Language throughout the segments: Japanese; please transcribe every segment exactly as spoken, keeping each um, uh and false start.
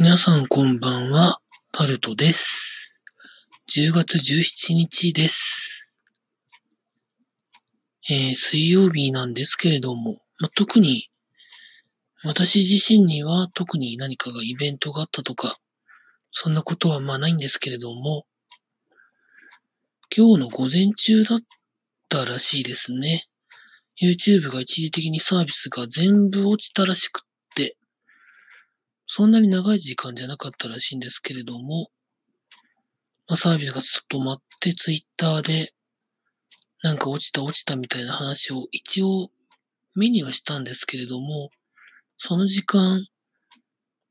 皆さんこんばんは、タルトです。じゅうがつじゅうしちにちです。えー、水曜日なんですけれども、まあ、特に、私自身には特に何かがイベントがあったとか、そんなことはまあないんですけれども、今日の午前中だったらしいですね。YouTube が一時的にサービスが全部落ちたらしくって、そんなに長い時間じゃなかったらしいんですけれども、まあ、サービスが止まってツイッターでなんか落ちた落ちたみたいな話を一応目にはしたんですけれども、その時間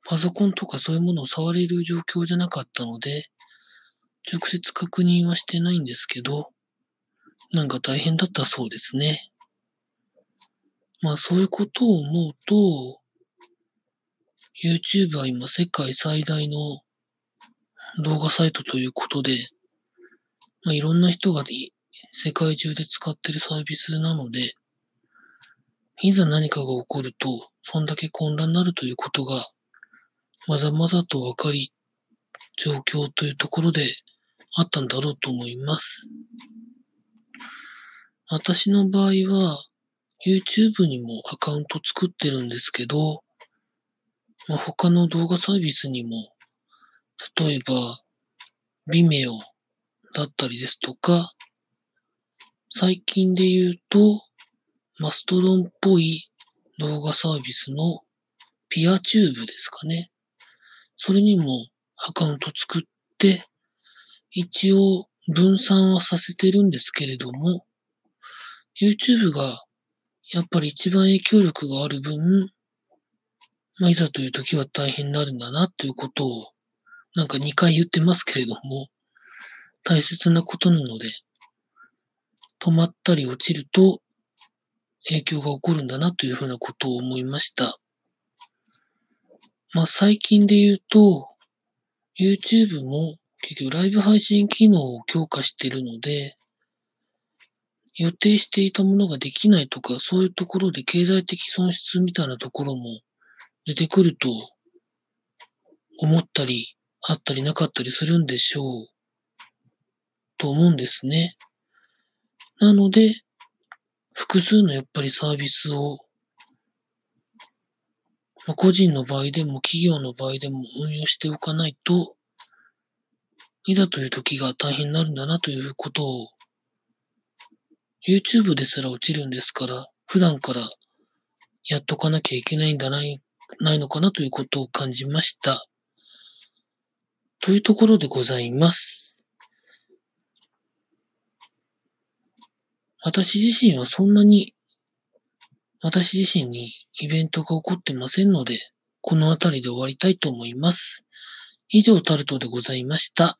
パソコンとかそういうものを触れる状況じゃなかったので、直接確認はしてないんですけど、なんか大変だったそうですね。まあそういうことを思うと、YouTube は今世界最大の動画サイトということで、まあ、いろんな人が世界中で使ってるサービスなので、いざ何かが起こると、そんだけ混乱になるということが、まざまざとわかり、状況というところであったんだろうと思います。私の場合は、YouTube にもアカウント作ってるんですけど、まあ、他の動画サービスにも、例えば、Vimeo だったりですとか、最近で言うと、マストドンっぽい動画サービスのピアチューブですかね。それにもアカウント作って、一応分散はさせてるんですけれども、YouTube がやっぱり一番影響力がある分、まあ、いざという時は大変になるんだなということを、なんかにかい言ってますけれども、大切なことなので、止まったり落ちると影響が起こるんだなというふうなことを思いました。まあ、最近で言うと、YouTube も結局ライブ配信機能を強化しているので、予定していたものができないとか、そういうところで経済的損失みたいなところも出てくると思ったり、あったりなかったりするんでしょうと思うんですね。なので、複数のやっぱりサービスを個人の場合でも企業の場合でも運用しておかないと、いざという時が大変になるんだなということを、YouTube ですら落ちるんですから、普段からやっとかなきゃいけないんだない、ないのかなということを感じました。というところでございます。私自身はそんなに、私自身にイベントが起こってませんので、この辺りで終わりたいと思います。以上、タルトでございました。